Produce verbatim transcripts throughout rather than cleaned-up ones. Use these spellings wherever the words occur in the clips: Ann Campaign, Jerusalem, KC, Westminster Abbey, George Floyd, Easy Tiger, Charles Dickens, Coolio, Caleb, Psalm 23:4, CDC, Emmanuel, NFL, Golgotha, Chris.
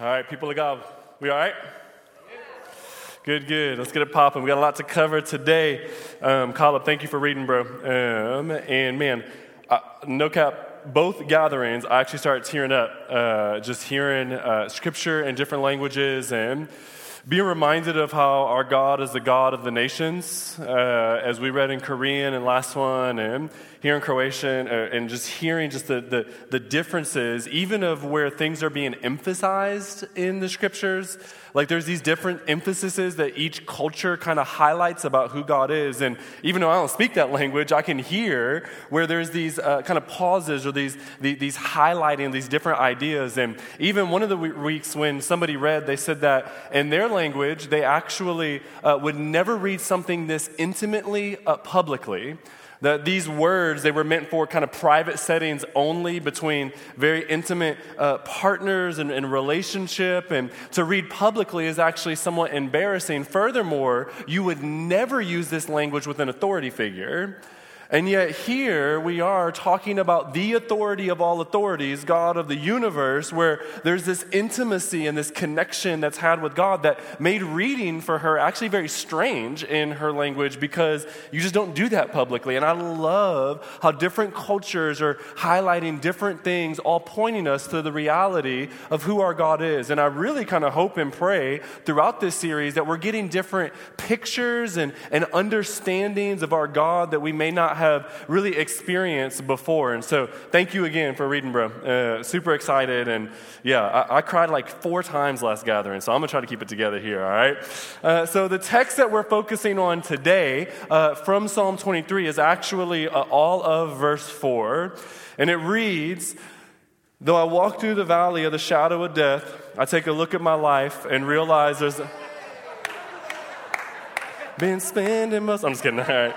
All right, people of God, we all right? Good, good. Let's get it popping. We got a lot to cover today. Um, Caleb, thank you for reading, bro. Um, and man, I, no cap, both gatherings, I actually started tearing up, uh, just hearing uh, scripture in different languages and being reminded of how our God is the God of the nations, uh, as we read in Korean and last one, and here in Croatian, uh, and just hearing just the, the the differences, even of where things are being emphasized in the scriptures. Like there's these different emphases that each culture kind of highlights about who God is, and even though I don't speak that language, I can hear where there's these uh, kind of pauses or these the, these highlighting these different ideas. And even one of the weeks when somebody read, they said that in their language, they actually uh, would never read something this intimately uh, publicly. That these words, they were meant for kind of private settings only between very intimate uh, partners and, and relationship, and to read publicly is actually somewhat embarrassing. Furthermore, you would never use this language with an authority figure. And yet here we are talking about the authority of all authorities, God of the universe, where there's this intimacy and this connection that's had with God that made reading for her actually very strange in her language, because you just don't do that publicly. And I love how different cultures are highlighting different things, all pointing us to the reality of who our God is. And I really kind of hope and pray throughout this series that we're getting different pictures and, and understandings of our God that we may not have have really experienced before. And so thank you again for reading, bro. Uh, super excited. And yeah, I, I cried like four times last gathering, so I'm going to try to keep it together here, all right? Uh, so the text that we're focusing on today uh, from Psalm twenty-three is actually uh, all of verse four. And it reads, "Though I walk through the valley of the shadow of death, I take a look at my life and realize there's been spending most..." I'm just kidding, all right?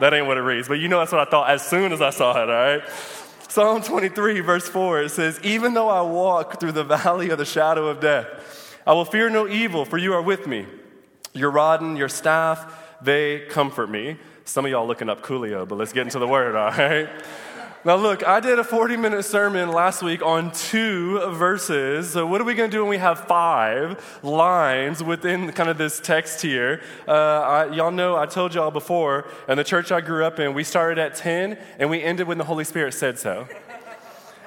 That ain't what it reads, but you know that's what I thought as soon as I saw it, all right? Psalm twenty-three, verse four, it says, "Even though I walk through the valley of the shadow of death, I will fear no evil, for you are with me. Your rod and your staff, they comfort me." Some of y'all looking up Coolio, but let's get into the word, all right? Now look, I did a forty-minute sermon last week on two verses. So what are we going to do when we have five lines within kind of this text here? Uh, I, y'all know I told y'all before, in the church I grew up in, we started at ten, and we ended when the Holy Spirit said so.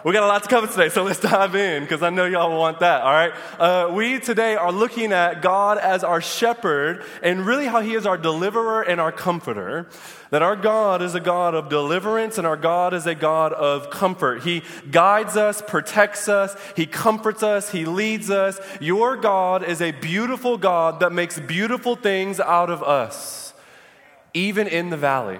We got a lot to cover today, so let's dive in, because I know y'all want that, all right? Uh, we today are looking at God as our shepherd, and really how he is our deliverer and our comforter. That our God is a God of deliverance, and our God is a God of comfort. He guides us, protects us, he comforts us, he leads us. Your God is a beautiful God that makes beautiful things out of us, even in the valley.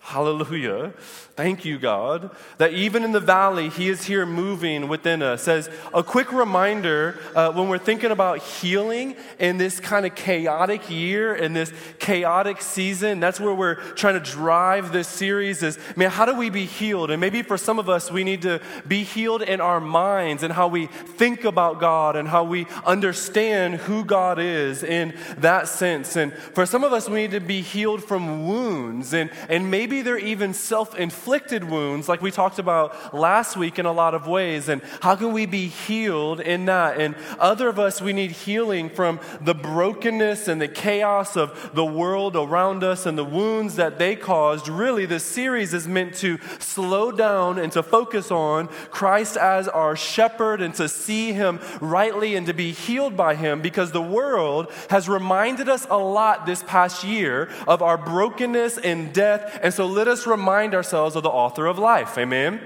Hallelujah. Thank you, God, that even in the valley, he is here moving within us. As a quick reminder, uh, when we're thinking about healing in this kind of chaotic year, in this chaotic season, that's where we're trying to drive this series is, man, how do we be healed? And maybe for some of us, we need to be healed in our minds and how we think about God and how we understand who God is in that sense. And for some of us, we need to be healed from wounds, and, and maybe Maybe they're even self-inflicted wounds, like we talked about last week in a lot of ways, and how can we be healed in that? And other of us, we need healing from the brokenness and the chaos of the world around us and the wounds that they caused. Really, this series is meant to slow down and to focus on Christ as our shepherd and to see him rightly and to be healed by him, because the world has reminded us a lot this past year of our brokenness and death. And so So let us remind ourselves of the author of life. Amen.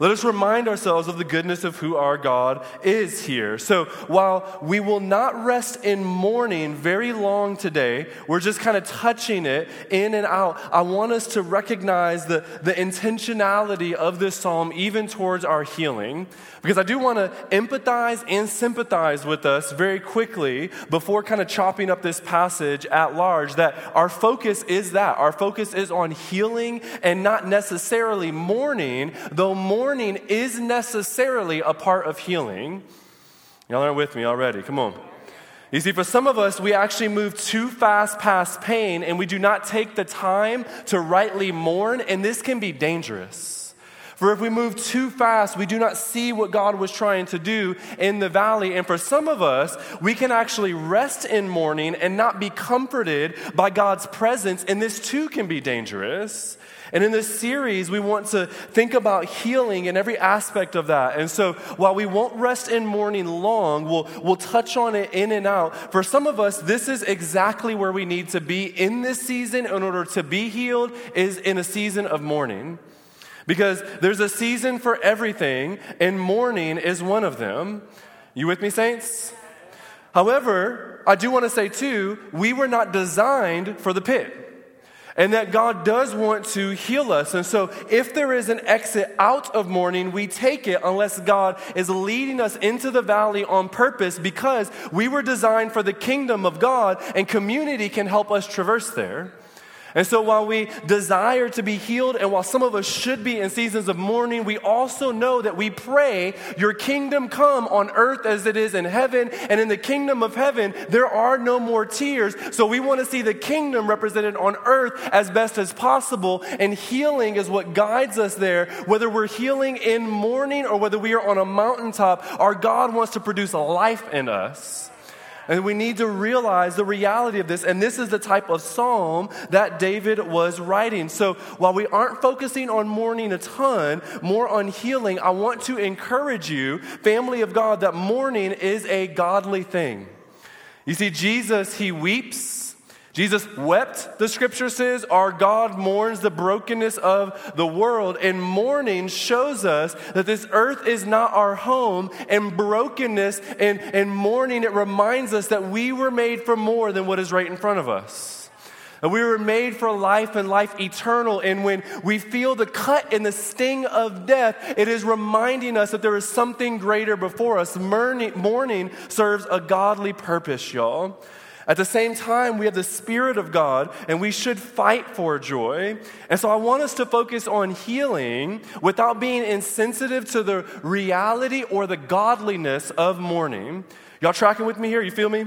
Let us remind ourselves of the goodness of who our God is here. So while we will not rest in mourning very long today, we're just kind of touching it in and out. I want us to recognize the, the intentionality of this psalm even towards our healing, because I do want to empathize and sympathize with us very quickly before kind of chopping up this passage at large, that our focus is that. Our focus is on healing and not necessarily mourning, though mourning Mourning is necessarily a part of healing. Y'all aren't with me already. Come on. You see, for some of us, we actually move too fast past pain, and we do not take the time to rightly mourn, and this can be dangerous. For if we move too fast, we do not see what God was trying to do in the valley. And for some of us, we can actually rest in mourning and not be comforted by God's presence. And this too can be dangerous. And in this series, we want to think about healing and every aspect of that. And so while we won't rest in mourning long, we'll, we'll touch on it in and out. For some of us, this is exactly where we need to be in this season in order to be healed, is in a season of mourning. Because there's a season for everything, and mourning is one of them. You with me, saints? However, I do want to say too, we were not designed for the pit. And that God does want to heal us. And so if there is an exit out of mourning, we take it unless God is leading us into the valley on purpose, because we were designed for the kingdom of God, and community can help us traverse there. And so while we desire to be healed, and while some of us should be in seasons of mourning, we also know that we pray, your kingdom come on earth as it is in heaven, and in the kingdom of heaven, there are no more tears. So we want to see the kingdom represented on earth as best as possible, and healing is what guides us there. Whether we're healing in mourning or whether we are on a mountaintop, our God wants to produce a life in us. And we need to realize the reality of this. And this is the type of psalm that David was writing. So while we aren't focusing on mourning a ton, more on healing, I want to encourage you, family of God, that mourning is a godly thing. You see, Jesus, he weeps. Jesus wept, the scripture says. Our God mourns the brokenness of the world. And mourning shows us that this earth is not our home. And brokenness and, and mourning, it reminds us that we were made for more than what is right in front of us. And we were made for life and life eternal. And when we feel the cut and the sting of death, it is reminding us that there is something greater before us. Mourning, mourning serves a godly purpose, y'all. At the same time, we have the Spirit of God, and we should fight for joy. And so I want us to focus on healing without being insensitive to the reality or the godliness of mourning. Y'all tracking with me here? You feel me?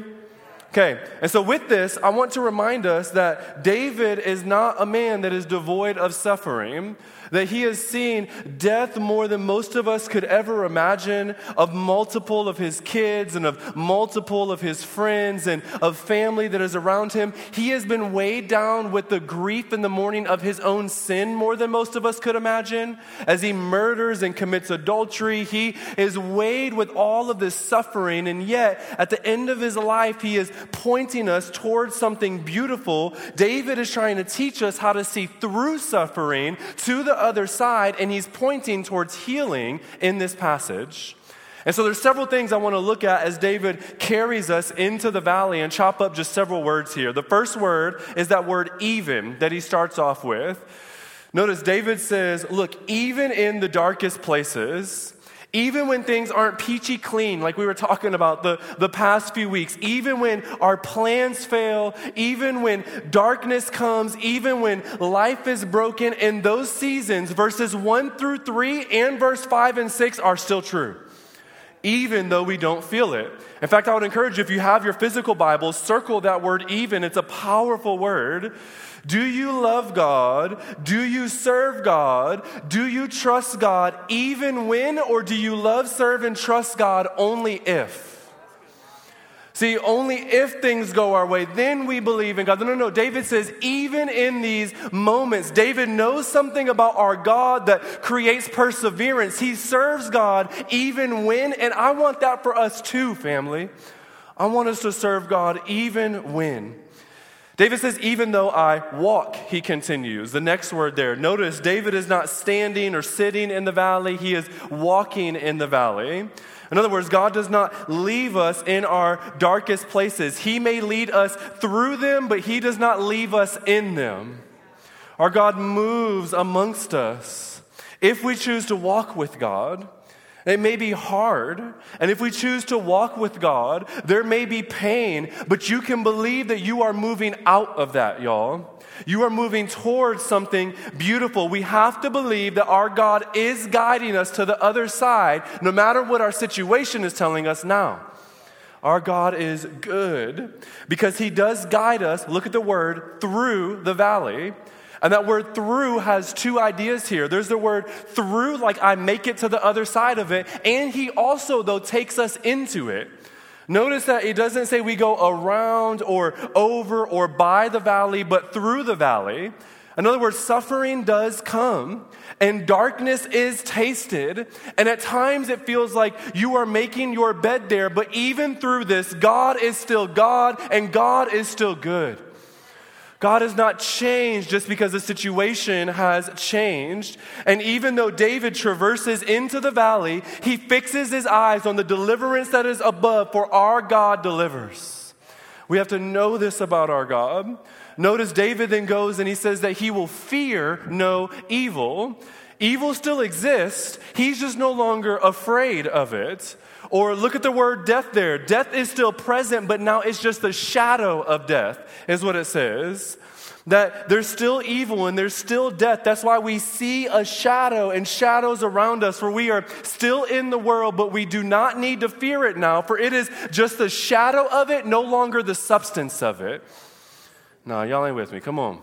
Okay. And so with this, I want to remind us that David is not a man that is devoid of suffering, that he has seen death more than most of us could ever imagine, of multiple of his kids and of multiple of his friends and of family that is around him. He has been weighed down with the grief and the mourning of his own sin more than most of us could imagine. As he murders and commits adultery, he is weighed with all of this suffering, and yet at the end of his life, he is pointing us towards something beautiful. David is trying to teach us how to see through suffering to the other side, and he's pointing towards healing in this passage. And so there's several things I want to look at as David carries us into the valley, and chop up just several words here. The first word is that word even that he starts off with. Notice David says, look, even in the darkest places, even when things aren't peachy clean, like we were talking about the, the past few weeks, even when our plans fail, even when darkness comes, even when life is broken, in those seasons, verses one through three and verse five and six are still true, even though we don't feel it. In fact, I would encourage you, if you have your physical Bible, circle that word even. It's a powerful word. Do you love God? Do you serve God? Do you trust God even when, or do you love, serve, and trust God only if? See, only if things go our way, then we believe in God. No, no, no. David says, even in these moments, David knows something about our God that creates perseverance. He serves God even when, and I want that for us too, family. I want us to serve God even when. David says, even though I walk, he continues. The next word there. Notice David is not standing or sitting in the valley. He is walking in the valley. In other words, God does not leave us in our darkest places. He may lead us through them, but he does not leave us in them. Our God moves amongst us if we choose to walk with God. It may be hard, and if we choose to walk with God, there may be pain, but you can believe that you are moving out of that, y'all. You are moving towards something beautiful. We have to believe that our God is guiding us to the other side, no matter what our situation is telling us now. Our God is good because he does guide us, look at the word, through the valley. And that word through has two ideas here. There's the word through, like I make it to the other side of it. And he also, though, takes us into it. Notice that it doesn't say we go around or over or by the valley, but through the valley. In other words, suffering does come, and darkness is tasted, and at times it feels like you are making your bed there, but even through this, God is still God, and God is still good. God has not changed just because the situation has changed. And even though David traverses into the valley, he fixes his eyes on the deliverance that is above, for our God delivers. We have to know this about our God. Notice David then goes and he says that he will fear no evil. Evil still exists. He's just no longer afraid of it. Or look at the word death there. Death is still present, but now it's just the shadow of death, is what it says. That there's still evil and there's still death. That's why we see a shadow and shadows around us, for we are still in the world, but we do not need to fear it now, for it is just the shadow of it, no longer the substance of it. No, y'all ain't with me. Come on.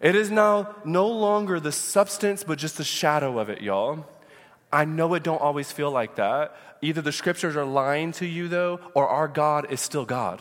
It is now no longer the substance, but just the shadow of it, y'all. I know it don't always feel like that. Either the scriptures are lying to you, though, or our God is still God.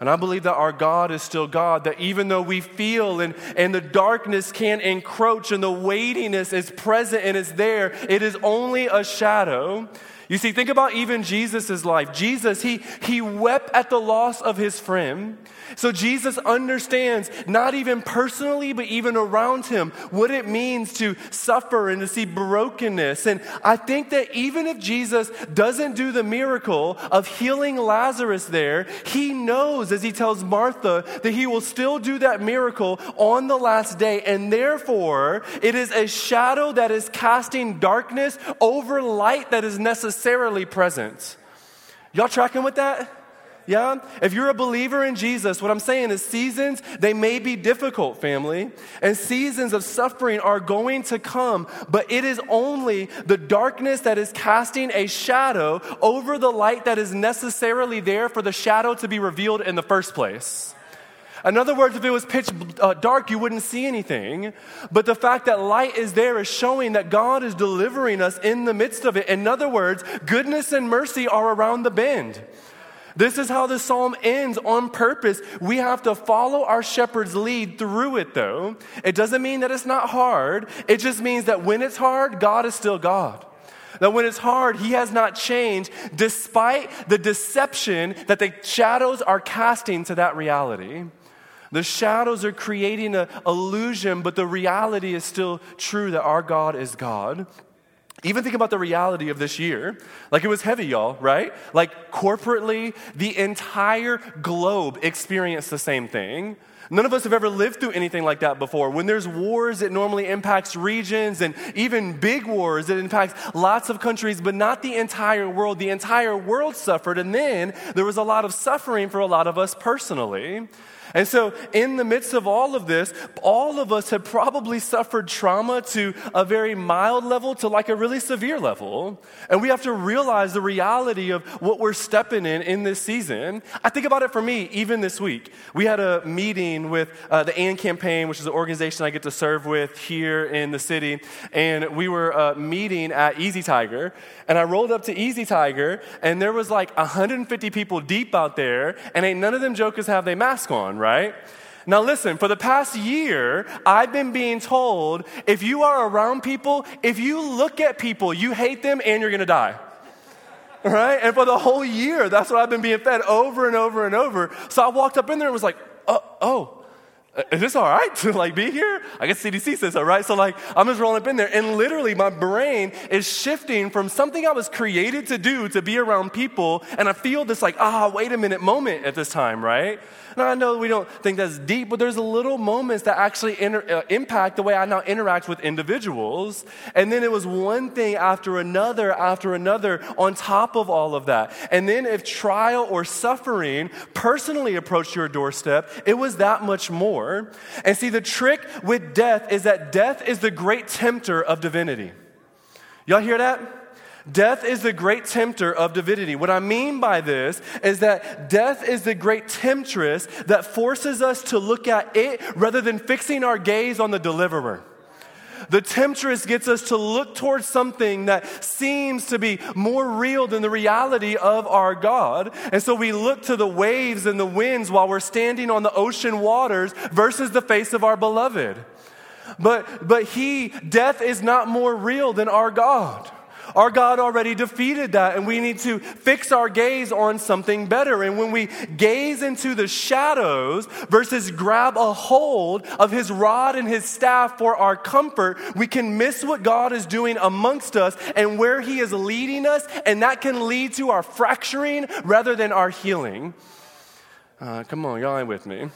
And I believe that our God is still God, that even though we feel and, and the darkness can encroach and the weightiness is present and is there, it is only a shadow. You see, think about even Jesus' life. Jesus, he, he wept at the loss of his friend. So Jesus understands, not even personally, but even around him, what it means to suffer and to see brokenness. And I think that even if Jesus doesn't do the miracle of healing Lazarus there, he knows, as he tells Martha, that he will still do that miracle on the last day. And therefore, it is a shadow that is casting darkness over light that is necessary. Necessarily present. Y'all tracking with that? Yeah? If you're a believer in Jesus, what I'm saying is seasons, they may be difficult, family, and seasons of suffering are going to come, but it is only the darkness that is casting a shadow over the light that is necessarily there for the shadow to be revealed in the first place. In other words, if it was pitch uh, dark, you wouldn't see anything. But the fact that light is there is showing that God is delivering us in the midst of it. In other words, goodness and mercy are around the bend. This is how the psalm ends on purpose. We have to follow our shepherd's lead through it, though. It doesn't mean that it's not hard. It just means that when it's hard, God is still God. That when it's hard, he has not changed despite the deception that the shadows are casting to that reality. The shadows are creating an illusion, but the reality is still true that our God is God. Even think about the reality of this year. Like, it was heavy, y'all, right? Like, corporately, the entire globe experienced the same thing. None of us have ever lived through anything like that before. When there's wars, it normally impacts regions, and even big wars, it impacts lots of countries, but not the entire world. The entire world suffered, and then there was a lot of suffering for a lot of us personally. And so in the midst of all of this, all of us have probably suffered trauma to a very mild level to like a really severe level. And we have to realize the reality of what we're stepping in in this season. I think about it for me, even this week. We had a meeting with uh, the Ann Campaign, which is an organization I get to serve with here in the city. And we were uh, meeting at Easy Tiger. And I rolled up to Easy Tiger, and there was like one hundred fifty people deep out there, and ain't none of them jokers have their mask on, right? Now listen, for the past year, I've been being told, if you are around people, if you look at people, you hate them and you're gonna die, right? And for the whole year, that's what I've been being fed over and over and over. So I walked up in there and was like, oh, oh is this all right to like be here? I guess C D C says all right. So like, I'm just rolling up in there, and literally my brain is shifting from something I was created to do to be around people, and I feel this like, ah, wait a minute moment at this time, right? Now, I know we don't think that's deep, but there's little moments that actually inter- uh, impact the way I now interact with individuals. And then it was one thing after another after another on top of all of that. And then if trial or suffering personally approached your doorstep, it was that much more. And see, the trick with death is that death is the great tempter of divinity. Y'all hear that? Death is the great tempter of divinity. What I mean by this is that death is the great temptress that forces us to look at it rather than fixing our gaze on the deliverer. The temptress gets us to look towards something that seems to be more real than the reality of our God. And so we look to the waves and the winds while we're standing on the ocean waters versus the face of our beloved. But but he, death is not more real than our God. Our God already defeated that, and we need to fix our gaze on something better. And when we gaze into the shadows versus grab a hold of his rod and his staff for our comfort, we can miss what God is doing amongst us and where he is leading us, and that can lead to our fracturing rather than our healing. Uh, come on, y'all ain't with me.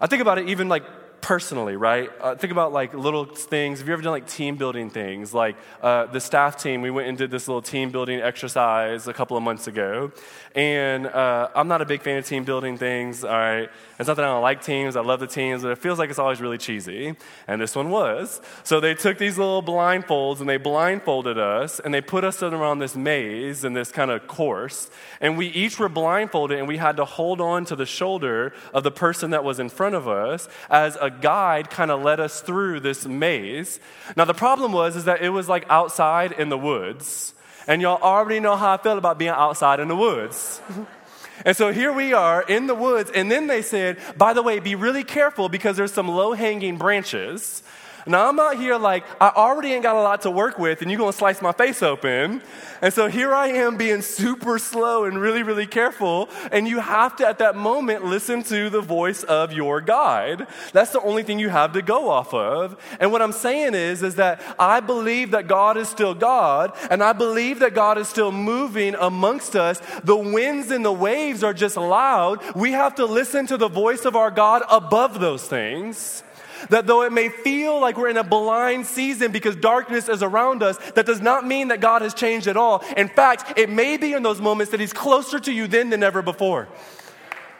I think about it even like personally, right? Uh, think about like little things. Have you ever done like team building things? Like uh, the staff team, we went and did this little team building exercise a couple of months ago. And uh, I'm not a big fan of team building things, all right? It's not that I don't like teams. I love the teams, but it feels like it's always really cheesy. And this one was. So they took these little blindfolds and they blindfolded us and they put us around this maze and this kind of course. And we each were blindfolded and we had to hold on to the shoulder of the person that was in front of us as a guide kind of led us through this maze. Now the problem was is that it was like outside in the woods. And y'all already know how I feel about being outside in the woods. And so here we are in the woods, and then they said, by the way, be really careful because there's some low-hanging branches. Now I'm out here like, I already ain't got a lot to work with, and you're going to slice my face open. And so here I am being super slow and really, really careful. And you have to, at that moment, listen to the voice of your guide. That's the only thing you have to go off of. And what I'm saying is, is that I believe that God is still God, and I believe that God is still moving amongst us. The winds and the waves are just loud. We have to listen to the voice of our God above those things. That though it may feel like we're in a blind season because darkness is around us, that does not mean that God has changed at all. In fact, it may be in those moments that he's closer to you then than ever before.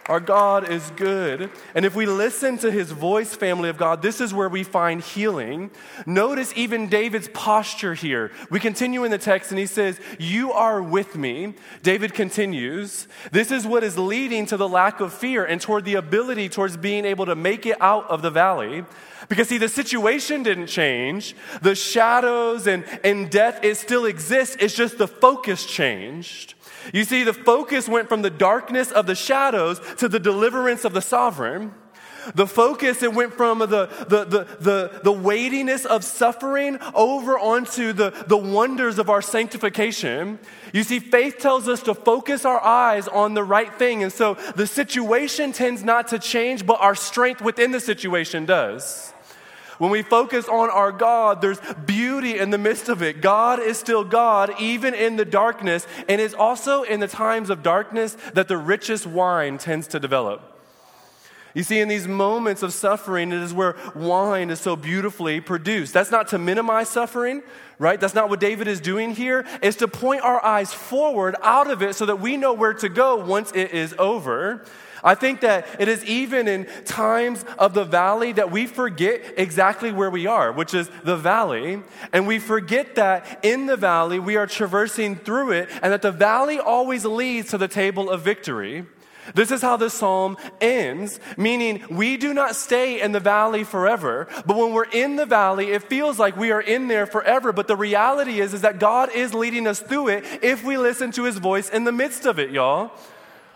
Our God is good. And if we listen to his voice, family of God, this is where we find healing. Notice even David's posture here. We continue in the text and he says, you are with me. David continues. This is what is leading to the lack of fear and toward the ability towards being able to make it out of the valley. Because see, the situation didn't change. The shadows and, and death, it still exists. It's just the focus changed. You see, the focus went from the darkness of the shadows to the deliverance of the sovereign. The focus, it went from the, the, the, the, the weightiness of suffering over onto the, the wonders of our sanctification. You see, faith tells us to focus our eyes on the right thing. And so the situation tends not to change, but our strength within the situation does. When we focus on our God, there's beauty in the midst of it. God is still God, even in the darkness, and it's also in the times of darkness that the richest wine tends to develop. You see, in these moments of suffering, it is where wine is so beautifully produced. That's not to minimize suffering, right? That's not what David is doing here. It's to point our eyes forward out of it so that we know where to go once it is over. I think that it is even in times of the valley that we forget exactly where we are, which is the valley. And we forget that in the valley we are traversing through it and that the valley always leads to the table of victory. This is how the psalm ends, meaning we do not stay in the valley forever. But when we're in the valley, it feels like we are in there forever. But the reality is, is that God is leading us through it if we listen to his voice in the midst of it, y'all.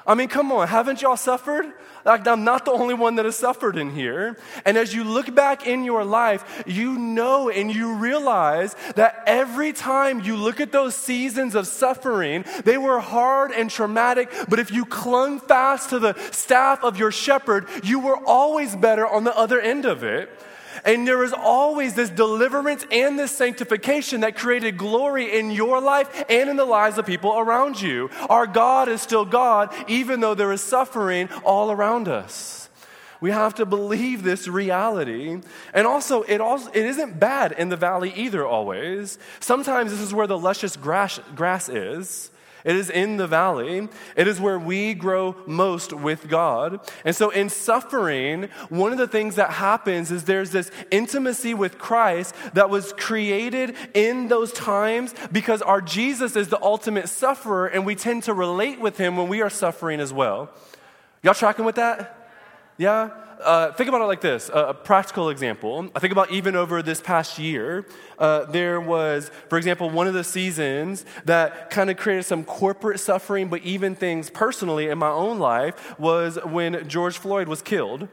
I mean, come on, haven't y'all suffered? Like, I'm not the only one that has suffered in here. And as you look back in your life, you know and you realize that every time you look at those seasons of suffering, they were hard and traumatic, but if you clung fast to the staff of your shepherd, you were always better on the other end of it. And there is always this deliverance and this sanctification that created glory in your life and in the lives of people around you. Our God is still God, even though there is suffering all around us. We have to believe this reality. And also, it also it isn't bad in the valley either always. Sometimes this is where the luscious grass, grass is. It is in the valley. It is where we grow most with God. And so in suffering, one of the things that happens is there's this intimacy with Christ that was created in those times because our Jesus is the ultimate sufferer, and we tend to relate with him when we are suffering as well. Y'all tracking with that? Yeah? Uh, think about it like this, uh, a practical example. I think about even over this past year, uh, there was, for example, one of the seasons that kind of created some corporate suffering, but even things personally in my own life was when George Floyd was killed.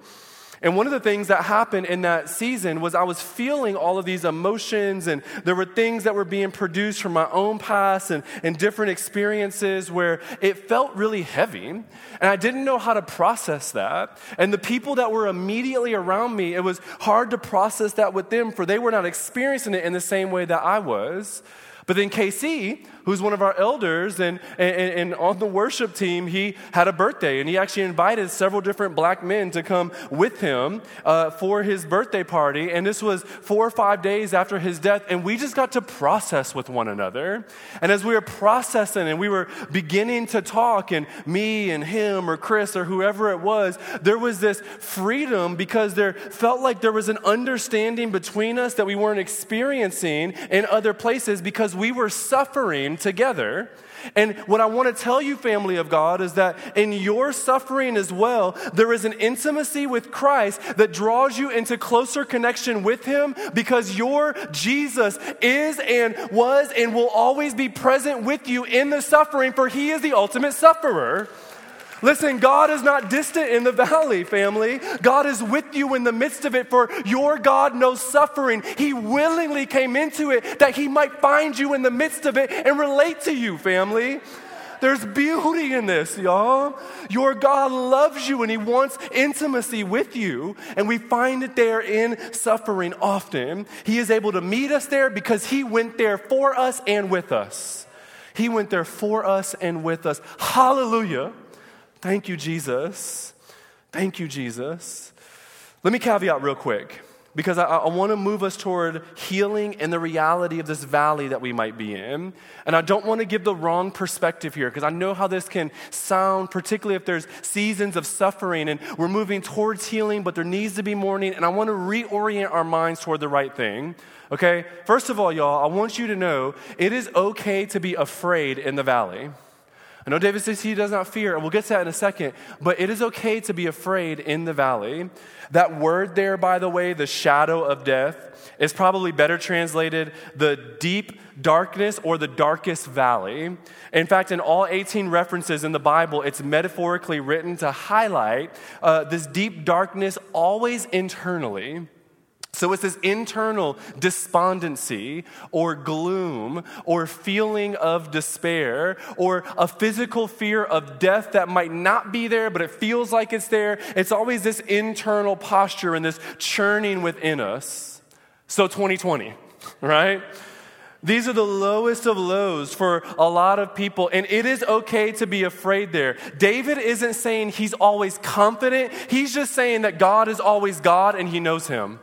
And one of the things that happened in that season was I was feeling all of these emotions, and there were things that were being produced from my own past and, and different experiences where it felt really heavy, and I didn't know how to process that. And the people that were immediately around me, it was hard to process that with them, for they were not experiencing it in the same way that I was. But then K C, who's one of our elders and, and, and on the worship team, he had a birthday, and he actually invited several different black men to come with him uh, for his birthday party. And this was four or five days after his death, and we just got to process with one another. And as we were processing and we were beginning to talk, and me and him or Chris or whoever it was, there was this freedom because there felt like there was an understanding between us that we weren't experiencing in other places because we were suffering together. And what I want to tell you, family of God, is that in your suffering as well, there is an intimacy with Christ that draws you into closer connection with him, because your Jesus is and was and will always be present with you in the suffering, for he is the ultimate sufferer. Listen, God is not distant in the valley, family. God is with you in the midst of it, for your God knows suffering. He willingly came into it that he might find you in the midst of it and relate to you, family. There's beauty in this, y'all. Your God loves you, and he wants intimacy with you, and we find it there in suffering often. He is able to meet us there because he went there for us and with us. He went there for us and with us. Hallelujah. Thank you, Jesus. Thank you, Jesus. Let me caveat real quick, because I, I want to move us toward healing and the reality of this valley that we might be in. And I don't want to give the wrong perspective here, because I know how this can sound, particularly if there's seasons of suffering and we're moving towards healing, but there needs to be mourning, and I want to reorient our minds toward the right thing, okay? First of all, y'all, I want you to know it is okay to be afraid in the valley. I know David says he does not fear, and we'll get to that in a second, but it is okay to be afraid in the valley. That word there, by the way, the shadow of death, is probably better translated the deep darkness or the darkest valley. In fact, in all eighteen references in the Bible, it's metaphorically written to highlight uh, this deep darkness always internally. So it's this internal despondency or gloom or feeling of despair or a physical fear of death that might not be there, but it feels like it's there. It's always this internal posture and this churning within us. So twenty twenty, right? These are the lowest of lows for a lot of people, and it is okay to be afraid there. David isn't saying he's always confident. He's just saying that God is always God and he knows him.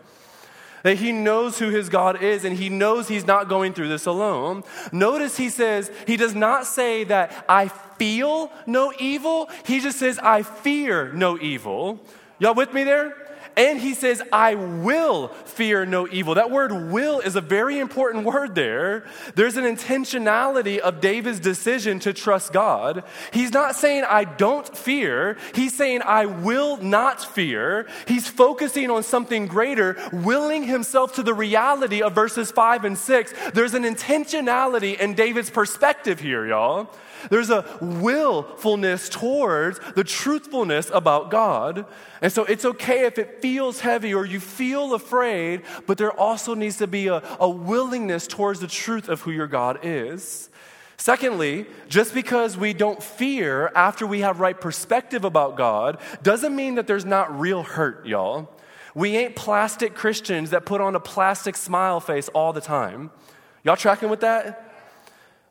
That he knows who his God is, and he knows he's not going through this alone. Notice he says, he does not say that I feel no evil. He just says, I fear no evil. Y'all with me there? And he says, I will fear no evil. That word will is a very important word there. There's an intentionality of David's decision to trust God. He's not saying I don't fear. He's saying I will not fear. He's focusing on something greater, willing himself to the reality of verses five and six. There's an intentionality in David's perspective here, y'all. There's a willfulness towards the truthfulness about God. And so it's okay if it feels heavy or you feel afraid, but there also needs to be a, a willingness towards the truth of who your God is. Secondly, just because we don't fear after we have right perspective about God doesn't mean that there's not real hurt, y'all. We ain't plastic Christians that put on a plastic smile face all the time. Y'all tracking with that?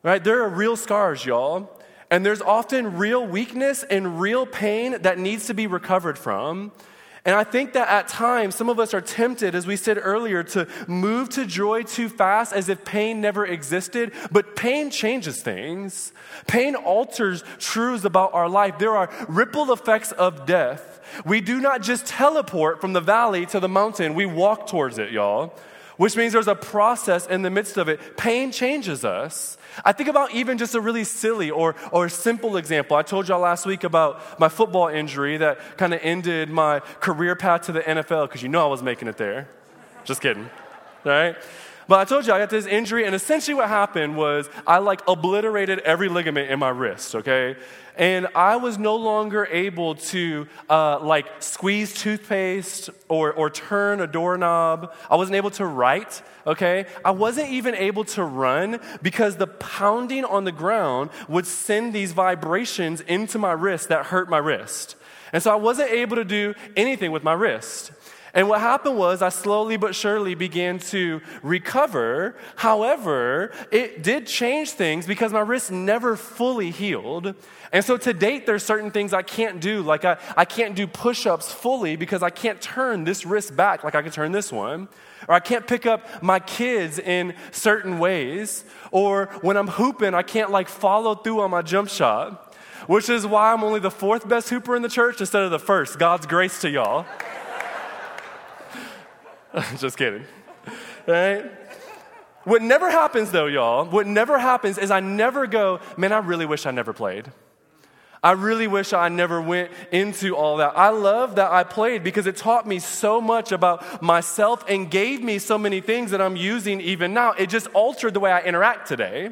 Right? There are real scars, y'all, and there's often real weakness and real pain that needs to be recovered from. And I think that at times, some of us are tempted, as we said earlier, to move to joy too fast as if pain never existed. But pain changes things. Pain alters truths about our life. There are ripple effects of death. We do not just teleport from the valley to the mountain. We walk towards it, y'all. Which means there's a process in the midst of it. Pain changes us. I think about even just a really silly or or simple example. I told y'all last week about my football injury that kind of ended my career path to the N F L, because you know I was making it there. Just kidding, all right? But I told you I got this injury, and essentially what happened was I like obliterated every ligament in my wrist, okay? And I was no longer able to uh, like squeeze toothpaste or or turn a doorknob. I wasn't able to write, okay? I wasn't even able to run because the pounding on the ground would send these vibrations into my wrist that hurt my wrist. And so I wasn't able to do anything with my wrist. And what happened was I slowly but surely began to recover. However, it did change things because my wrist never fully healed. And so to date, there's certain things I can't do. Like I, I can't do push-ups fully because I can't turn this wrist back like I can turn this one. Or I can't pick up my kids in certain ways. Or when I'm hooping, I can't like follow through on my jump shot, which is why I'm only the fourth best hooper in the church instead of the first. God's grace to y'all. Just kidding, right? What never happens though, y'all, what never happens is I never go, man, I really wish I never played. I really wish I never went into all that. I love that I played because it taught me so much about myself and gave me so many things that I'm using even now. It just altered the way I interact today.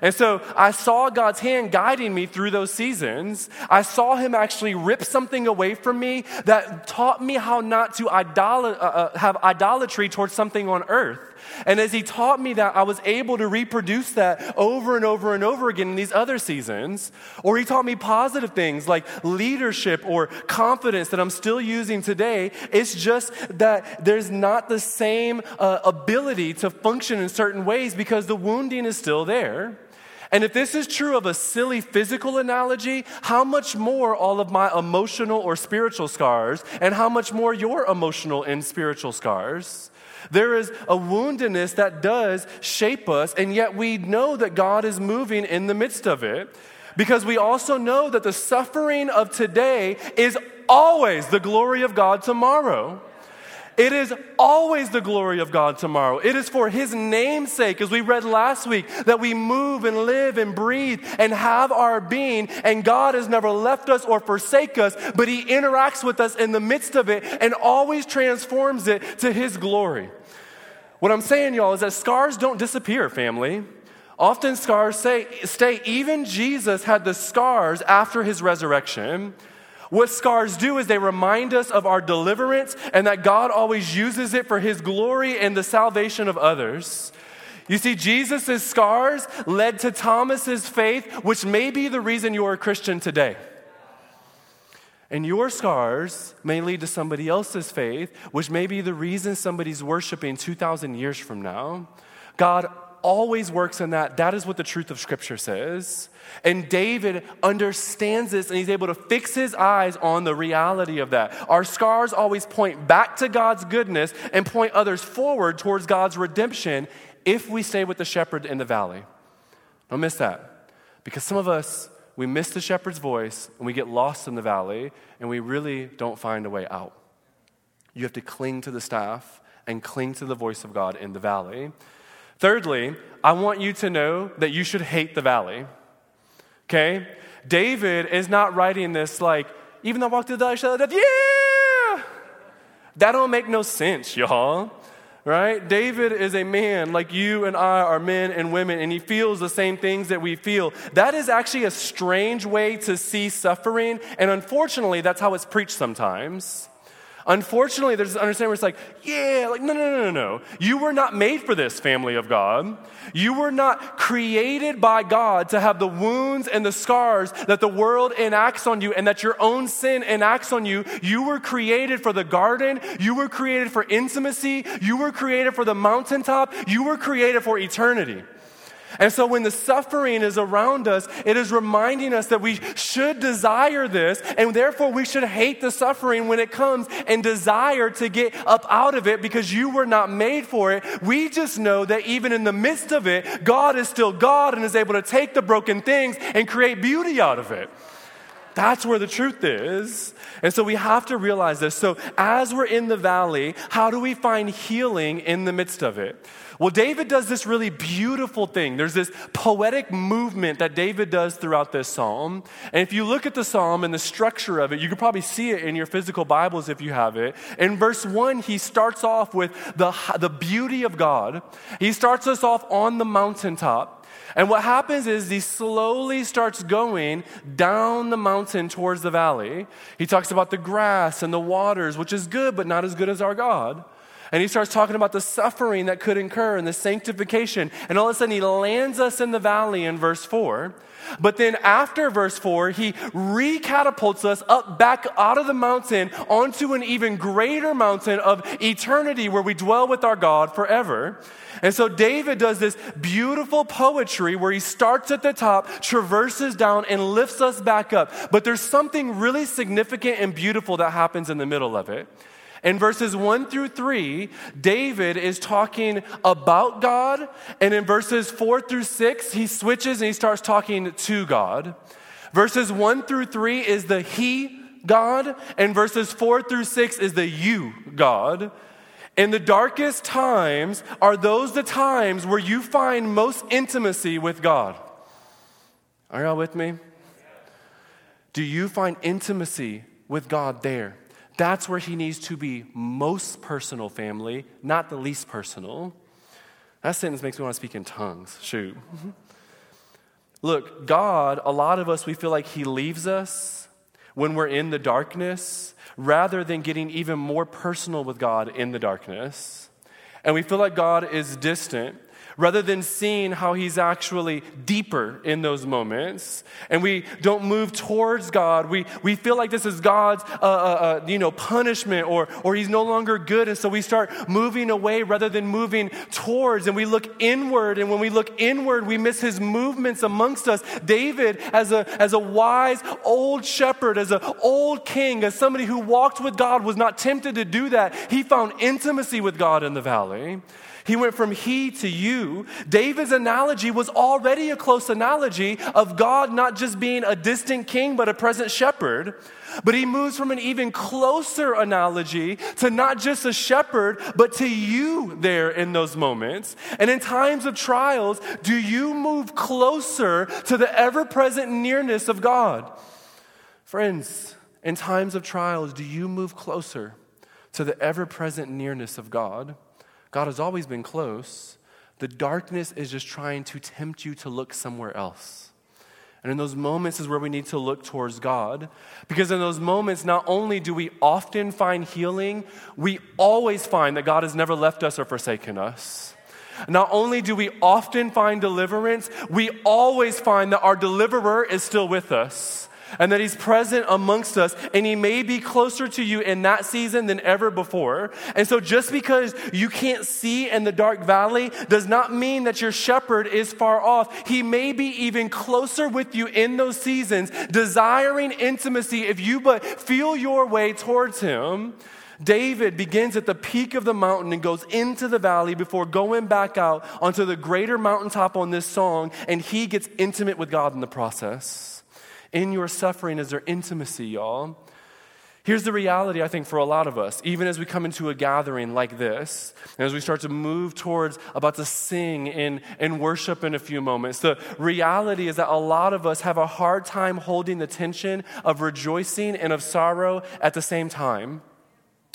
And so I saw God's hand guiding me through those seasons. I saw him actually rip something away from me that taught me how not to idol- uh, have idolatry towards something on earth. And as he taught me that, I was able to reproduce that over and over and over again in these other seasons. Or he taught me positive things like leadership or confidence that I'm still using today. It's just that there's not the same uh, ability to function in certain ways because the wounding is still there. And if this is true of a silly physical analogy, how much more all of my emotional or spiritual scars, and how much more your emotional and spiritual scars? There is a woundedness that does shape us, and yet we know that God is moving in the midst of it, because we also know that the suffering of today is always the glory of God tomorrow. It is always the glory of God tomorrow. It is for his name's sake, as we read last week, that we move and live and breathe and have our being. And God has never left us or forsake us, but he interacts with us in the midst of it and always transforms it to his glory. What I'm saying, y'all, is that scars don't disappear, family. Often scars say, stay. Even Jesus had the scars after his resurrection. What scars do is they remind us of our deliverance and that God always uses it for his glory and the salvation of others. You see, Jesus' scars led to Thomas's faith, which may be the reason you're a Christian today. And your scars may lead to somebody else's faith, which may be the reason somebody's worshiping two thousand years from now. God always works in that. That is what the truth of Scripture says. And David understands this, and he's able to fix his eyes on the reality of that. Our scars always point back to God's goodness and point others forward towards God's redemption if we stay with the shepherd in the valley. Don't miss that, because some of us, we miss the shepherd's voice and we get lost in the valley and we really don't find a way out. You have to cling to the staff and cling to the voice of God in the valley. Thirdly, I want you to know that you should hate the valley, okay? David is not writing this like, even though I walk through the shadow of death, yeah! That don't make no sense, y'all, right? David is a man like you and I are men and women, and he feels the same things that we feel. That is actually a strange way to see suffering, and unfortunately, that's how it's preached sometimes. Unfortunately, there's this understanding where it's like, yeah, like, no, no, no, no, no. You were not made for this, family of God. You were not created by God to have the wounds and the scars that the world enacts on you and that your own sin enacts on you. You were created for the garden. You were created for intimacy. You were created for the mountaintop. You were created for eternity. And so when the suffering is around us, it is reminding us that we should desire this, and therefore we should hate the suffering when it comes and desire to get up out of it because you were not made for it. We just know that even in the midst of it, God is still God and is able to take the broken things and create beauty out of it. That's where the truth is. And so we have to realize this. So as we're in the valley, how do we find healing in the midst of it? Well, David does this really beautiful thing. There's this poetic movement that David does throughout this psalm. And if you look at the psalm and the structure of it, you can probably see it in your physical Bibles if you have it. In verse one, he starts off with the, the beauty of God. He starts us off on the mountaintop. And what happens is he slowly starts going down the mountain towards the valley. He talks about the grass and the waters, which is good, but not as good as our God. And he starts talking about the suffering that could incur and the sanctification. And all of a sudden, he lands us in the valley in verse four. But then after verse four, he re-catapults us up back out of the mountain onto an even greater mountain of eternity where we dwell with our God forever. And so David does this beautiful poetry where he starts at the top, traverses down, and lifts us back up. But there's something really significant and beautiful that happens in the middle of it. In verses one through three, David is talking about God, and in verses four through six, he switches and he starts talking to God. Verses one through three is the he God, and verses four through six is the you God. And the darkest times are those the times where you find most intimacy with God. Are y'all with me? Do you find intimacy with God there? That's where he needs to be most personal, family, not the least personal. That sentence makes me want to speak in tongues. Shoot. Look, God, a lot of us, we feel like he leaves us when we're in the darkness rather than getting even more personal with God in the darkness. And we feel like God is distant rather than seeing how he's actually deeper in those moments. And we don't move towards God. We we feel like this is God's uh, uh, uh, you know, punishment or, or he's no longer good. And so we start moving away rather than moving towards. And we look inward. And when we look inward, we miss his movements amongst us. David, as a, as a wise old shepherd, as an old king, as somebody who walked with God, was not tempted to do that. He found intimacy with God in the valley. He went from he to you. David's analogy was already a close analogy of God not just being a distant king, but a present shepherd. But he moves from an even closer analogy to not just a shepherd, but to you there in those moments. And in times of trials, do you move closer to the ever-present nearness of God? Friends, in times of trials, do you move closer to the ever-present nearness of God? God has always been close. The darkness is just trying to tempt you to look somewhere else. And in those moments is where we need to look towards God. Because in those moments, not only do we often find healing, we always find that God has never left us or forsaken us. Not only do we often find deliverance, we always find that our deliverer is still with us. And that he's present amongst us, and he may be closer to you in that season than ever before. And so just because you can't see in the dark valley does not mean that your shepherd is far off. He may be even closer with you in those seasons, desiring intimacy if you but feel your way towards him. David begins at the peak of the mountain and goes into the valley before going back out onto the greater mountaintop on this song, and he gets intimate with God in the process. In your suffering, is there intimacy, y'all? Here's the reality, I think, for a lot of us, even as we come into a gathering like this, and as we start to move towards about to sing and, and worship in a few moments, the reality is that a lot of us have a hard time holding the tension of rejoicing and of sorrow at the same time.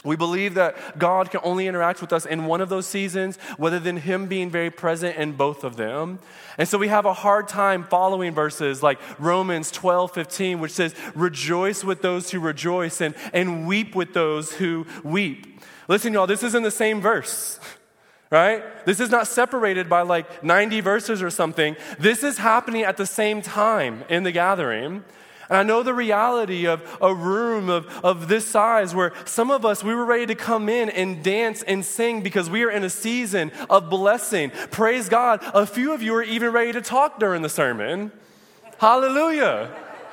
We believe that God can only interact with us in one of those seasons, rather than him being very present in both of them. And so we have a hard time following verses like Romans twelve fifteen, which says, rejoice with those who rejoice and, and weep with those who weep. Listen, y'all, this is in the same verse, right? This is not separated by like ninety verses or something. This is happening at the same time in the gathering. And I know the reality of a room of, of this size where some of us, we were ready to come in and dance and sing because we are in a season of blessing. Praise God. A few of you are even ready to talk during the sermon. Hallelujah.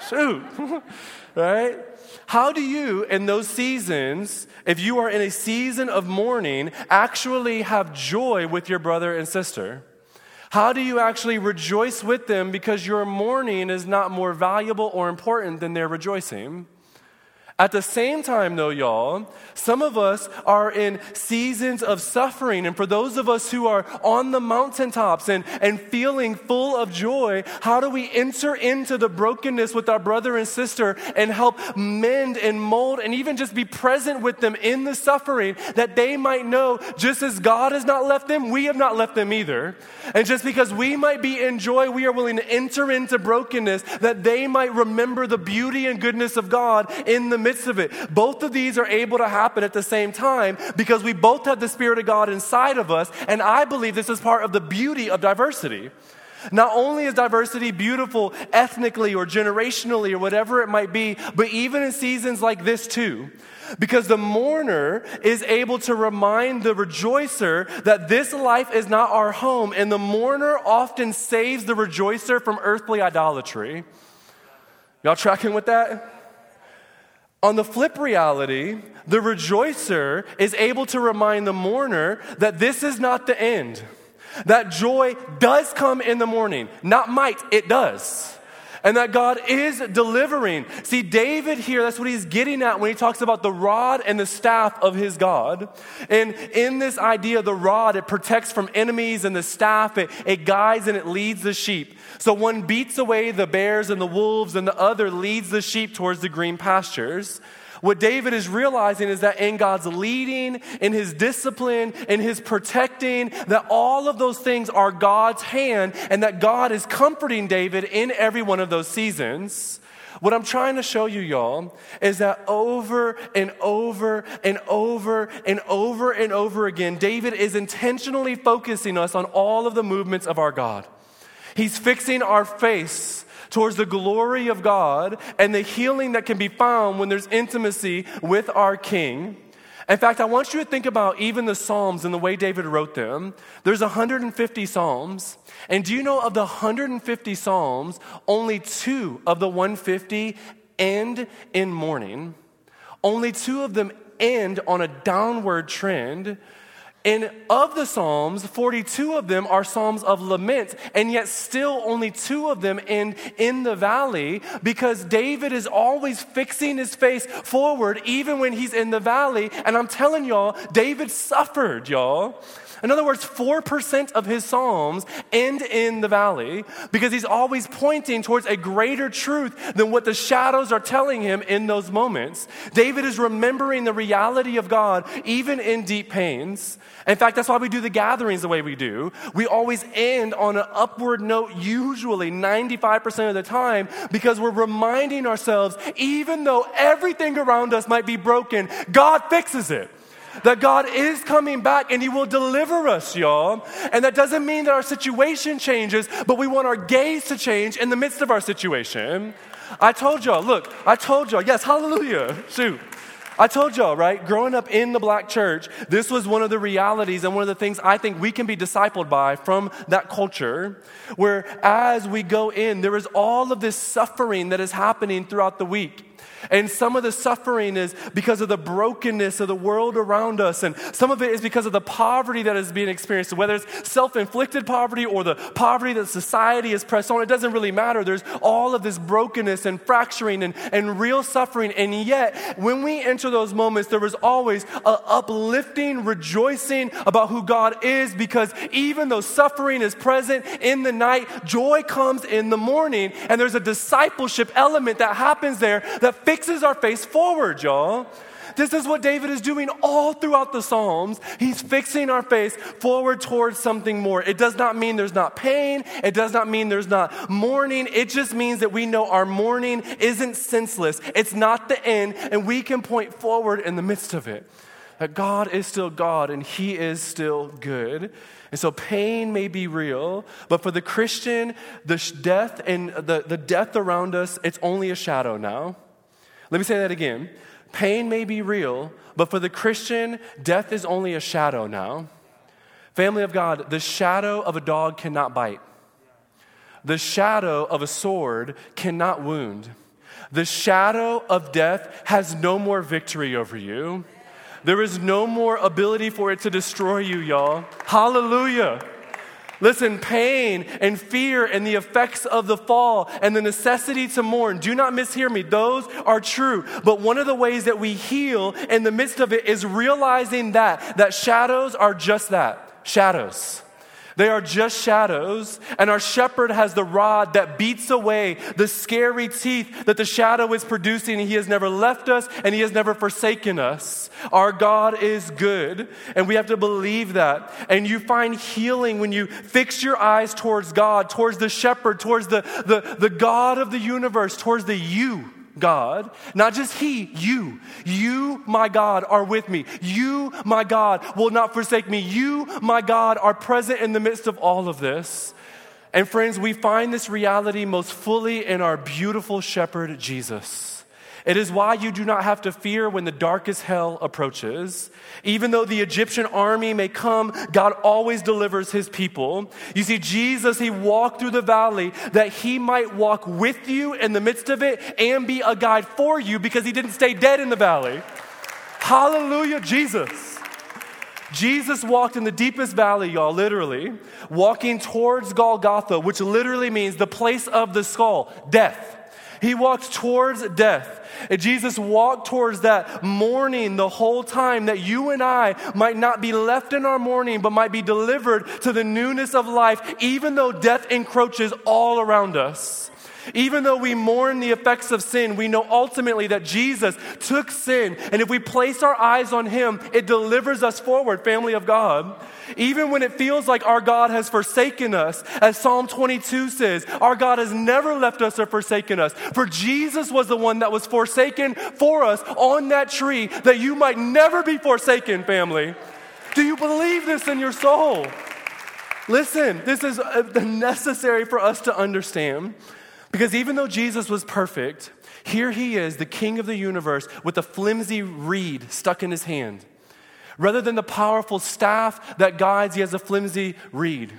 Shoot. Right? How do you, in those seasons, if you are in a season of mourning, actually have joy with your brother and sister? How do you actually rejoice with them because your mourning is not more valuable or important than their rejoicing? At the same time, though, y'all, some of us are in seasons of suffering. And for those of us who are on the mountaintops and, and feeling full of joy, how do we enter into the brokenness with our brother and sister and help mend and mold and even just be present with them in the suffering that they might know just as God has not left them, we have not left them either. And just because we might be in joy, we are willing to enter into brokenness that they might remember the beauty and goodness of God in the midst of it. Both of these are able to happen at the same time because we both have the Spirit of God inside of us, and I believe this is part of the beauty of diversity. Not only is diversity beautiful ethnically or generationally or whatever it might be, but even in seasons like this too, because the mourner is able to remind the rejoicer that this life is not our home, and the mourner often saves the rejoicer from earthly idolatry. Y'all tracking with that? On the flip reality, the rejoicer is able to remind the mourner that this is not the end, that joy does come in the morning, not might, it does, and that God is delivering. See, David here, that's what he's getting at when he talks about the rod and the staff of his God. And in this idea, the rod, it protects from enemies, and the staff, it, it guides and it leads the sheep. So one beats away the bears and the wolves, and the other leads the sheep towards the green pastures. What David is realizing is that in God's leading, in his discipline, in his protecting, that all of those things are God's hand, and that God is comforting David in every one of those seasons. What I'm trying to show you, y'all, is that over and over and over and over and over again, David is intentionally focusing us on all of the movements of our God. He's fixing our face towards the glory of God and the healing that can be found when there's intimacy with our King. In fact, I want you to think about even the Psalms and the way David wrote them. There's one hundred fifty Psalms. And do you know of the one hundred fifty Psalms, only two of the one hundred fifty end in mourning? Only two of them end on a downward trend. And of the Psalms, forty-two of them are Psalms of lament, and yet still only two of them end in the valley, because David is always fixing his face forward even when he's in the valley. And I'm telling y'all, David suffered, y'all. In other words, four percent of his Psalms end in the valley because he's always pointing towards a greater truth than what the shadows are telling him in those moments. David is remembering the reality of God even in deep pains. In fact, that's why we do the gatherings the way we do. We always end on an upward note, usually ninety-five percent of the time, because we're reminding ourselves, even though everything around us might be broken, God fixes it. That God is coming back and he will deliver us, y'all. And that doesn't mean that our situation changes, but we want our gaze to change in the midst of our situation. I told y'all, look, I told y'all, yes, hallelujah, shoot. I told y'all, right, growing up in the black church, this was one of the realities and one of the things I think we can be discipled by from that culture, where as we go in, there is all of this suffering that is happening throughout the week. And some of the suffering is because of the brokenness of the world around us. And some of it is because of the poverty that is being experienced, whether it's self-inflicted poverty or the poverty that society has pressed on. It doesn't really matter. There's all of this brokenness and fracturing and, and real suffering. And yet, when we enter those moments, there is always an uplifting, rejoicing about who God is, because even though suffering is present in the night, joy comes in the morning. And there's a discipleship element that happens there that fixes our face forward, y'all. This is what David is doing all throughout the Psalms. He's fixing our face forward towards something more. It does not mean there's not pain. It does not mean there's not mourning. It just means that we know our mourning isn't senseless. It's not the end, and we can point forward in the midst of it. that God is still God and he is still good. And so pain may be real, but for the Christian, the death and the, the death around us, it's only a shadow now. Let me say that again. Pain may be real, but for the Christian, death is only a shadow now. Family of God, the shadow of a dog cannot bite. The shadow of a sword cannot wound. The shadow of death has no more victory over you. There is no more ability for it to destroy you, y'all. Hallelujah. Listen, pain and fear and the effects of the fall and the necessity to mourn, do not mishear me, those are true. But one of the ways that we heal in the midst of it is realizing that, that shadows are just that, shadows. They are just shadows, and our shepherd has the rod that beats away the scary teeth that the shadow is producing. He has never left us, and he has never forsaken us. Our God is good, and we have to believe that. And you find healing when you fix your eyes towards God, towards the shepherd, towards the, the, the God of the universe, towards the you. God, not just he, you. You, my God, are with me. You, my God, will not forsake me. You, my God, are present in the midst of all of this. And friends, we find this reality most fully in our beautiful shepherd, Jesus. It is why you do not have to fear when the darkest hell approaches. Even though the Egyptian army may come, God always delivers his people. You see, Jesus, he walked through the valley that he might walk with you in the midst of it and be a guide for you because he didn't stay dead in the valley. Hallelujah, Jesus. Jesus walked in the deepest valley, y'all, literally, walking towards Golgotha, which literally means the place of the skull, death. He walked towards death. And Jesus walked towards that mourning the whole time that you and I might not be left in our mourning, but might be delivered to the newness of life, even though death encroaches all around us. Even though we mourn the effects of sin, we know ultimately that Jesus took sin, and if we place our eyes on him, it delivers us forward, family of God. Even when it feels like our God has forsaken us, as Psalm twenty-two says, our God has never left us or forsaken us. For Jesus was the one that was forsaken for us on that tree, that you might never be forsaken, family. Do you believe this in your soul? Listen, this is necessary for us to understand. Because even though Jesus was perfect, here he is, the king of the universe, with a flimsy reed stuck in his hand. Rather than the powerful staff that guides, he has a flimsy reed.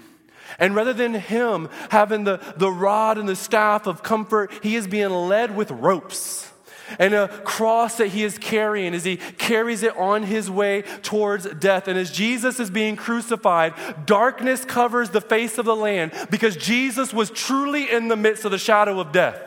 And rather than him having the, the rod and the staff of comfort, he is being led with ropes. And a cross that he is carrying as he carries it on his way towards death. And as Jesus is being crucified, darkness covers the face of the land because Jesus was truly in the midst of the shadow of death.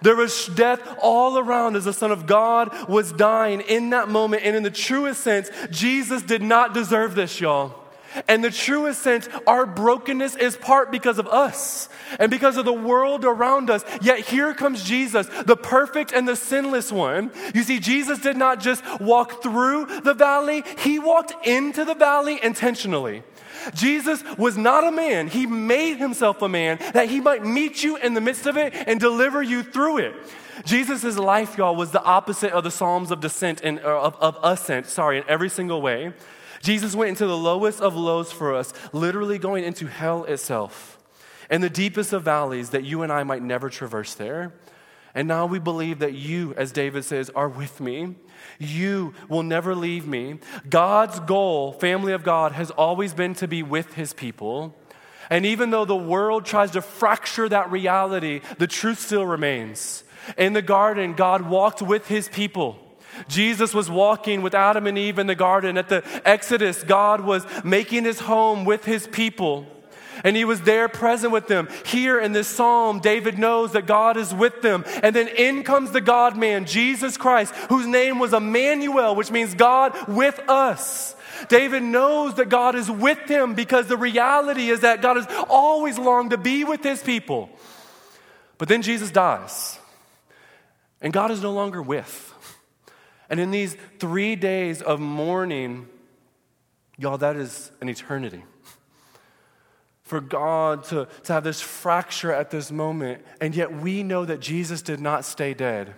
There was death all around as the Son of God was dying in that moment. And in the truest sense, Jesus did not deserve this, y'all. In the truest sense, our brokenness is part because of us and because of the world around us. Yet here comes Jesus, the perfect and the sinless one. You see, Jesus did not just walk through the valley. He walked into the valley intentionally. Jesus was not a man. He made himself a man that he might meet you in the midst of it and deliver you through it. Jesus' life, y'all, was the opposite of the Psalms of descent and of, of ascent, sorry, in every single way. Jesus went into the lowest of lows for us, literally going into hell itself and the deepest of valleys that you and I might never traverse there. And now we believe that you, as David says, are with me. You will never leave me. God's goal, family of God, has always been to be with his people. And even though the world tries to fracture that reality, the truth still remains. In the garden, God walked with his people. Jesus was walking with Adam and Eve in the garden. At the Exodus, God was making his home with his people, and he was there present with them. Here in this psalm, David knows that God is with them. And then in comes the God-man, Jesus Christ, whose name was Emmanuel, which means God with us. David knows that God is with him because the reality is that God has always longed to be with his people. But then Jesus dies, and God is no longer with. And in these three days of mourning, y'all, that is an eternity. For God to, to have this fracture at this moment, and yet we know that Jesus did not stay dead.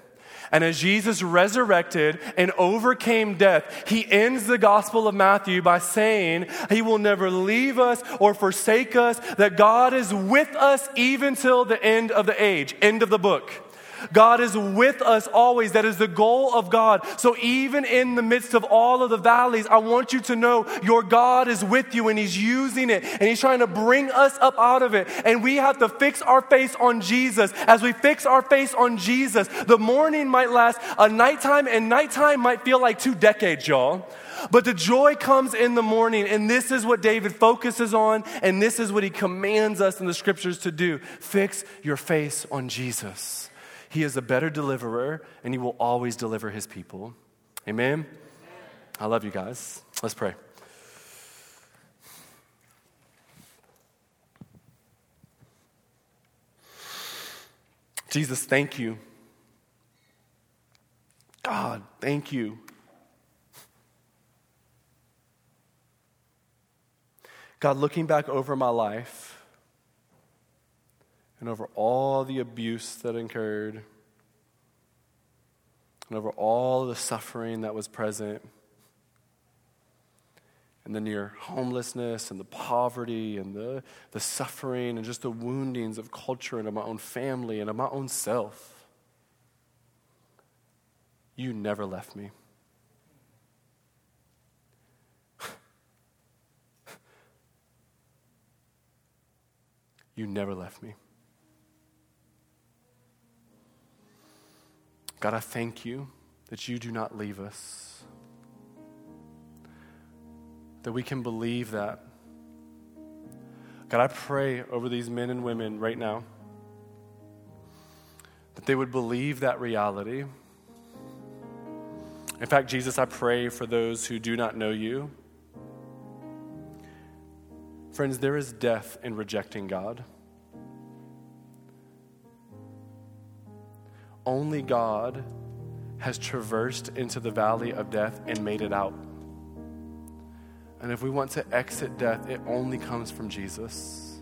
And as Jesus resurrected and overcame death, he ends the Gospel of Matthew by saying he will never leave us or forsake us, that God is with us even till the end of the age, end of the book. God is with us always. That is the goal of God. So even in the midst of all of the valleys, I want you to know your God is with you and he's using it and he's trying to bring us up out of it. And we have to fix our face on Jesus. As we fix our face on Jesus, the morning might last a nighttime, and nighttime might feel like two decades, y'all. But the joy comes in the morning, and this is what David focuses on, and this is what he commands us in the scriptures to do. Fix your face on Jesus. He is a better deliverer, and he will always deliver his people. Amen? Amen? I love you guys. Let's pray. Jesus, thank you. God, thank you. God, looking back over my life, and over all the abuse that incurred, and over all the suffering that was present, and the near homelessness, and the poverty, and the, the suffering, and just the woundings of culture, and of my own family, and of my own self, you never left me. You never left me. God, I thank you that you do not leave us, that we can believe that. God, I pray over these men and women right now that they would believe that reality. In fact, Jesus, I pray for those who do not know you. Friends, there is death in rejecting God. Only God has traversed into the valley of death and made it out. And if we want to exit death, it only comes from Jesus.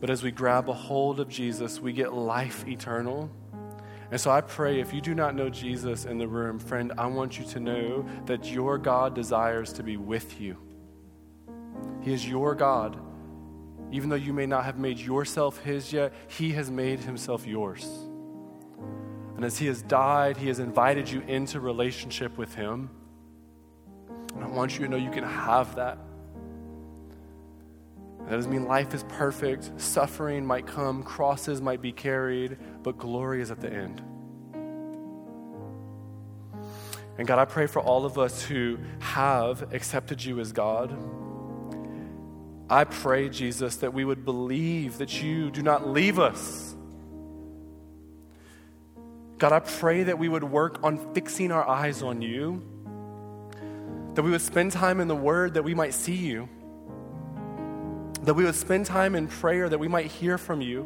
But as we grab a hold of Jesus, we get life eternal. And so I pray, if you do not know Jesus in the room, friend, I want you to know that your God desires to be with you. He is your God. Even though you may not have made yourself his yet, he has made himself yours. And as he has died, he has invited you into relationship with him. And I want you to know you can have that. That doesn't mean life is perfect. Suffering might come, crosses might be carried, but glory is at the end. And God, I pray for all of us who have accepted you as God. I pray, Jesus, that we would believe that you do not leave us. God, I pray that we would work on fixing our eyes on you, that we would spend time in the Word that we might see you, that we would spend time in prayer that we might hear from you,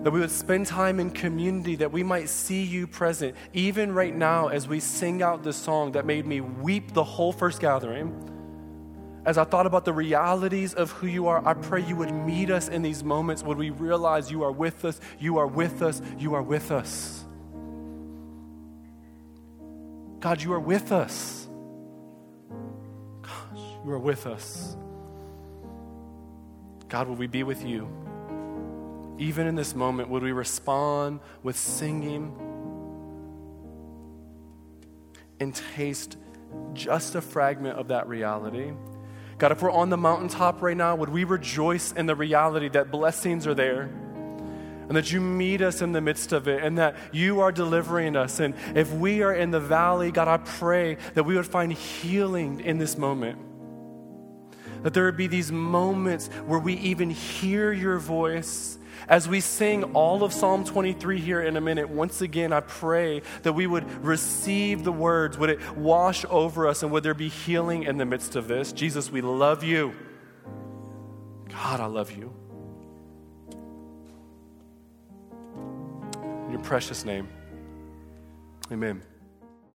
that we would spend time in community that we might see you present, even right now as we sing out this song that made me weep the whole first gathering. As I thought about the realities of who you are, I pray you would meet us in these moments when we realize you are with us, you are with us, you are with us. God, you are with us. Gosh, you are with us. God, will we be with you? Even in this moment, would we respond with singing and taste just a fragment of that reality? God, if we're on the mountaintop right now, would we rejoice in the reality that blessings are there and that you meet us in the midst of it and that you are delivering us? And if we are in the valley, God, I pray that we would find healing in this moment, that there would be these moments where we even hear your voice. As we sing all of Psalm twenty-three here in a minute, once again, I pray that we would receive the words. Would it wash over us, and would there be healing in the midst of this? Jesus, we love you. God, I love you. In your precious name, amen.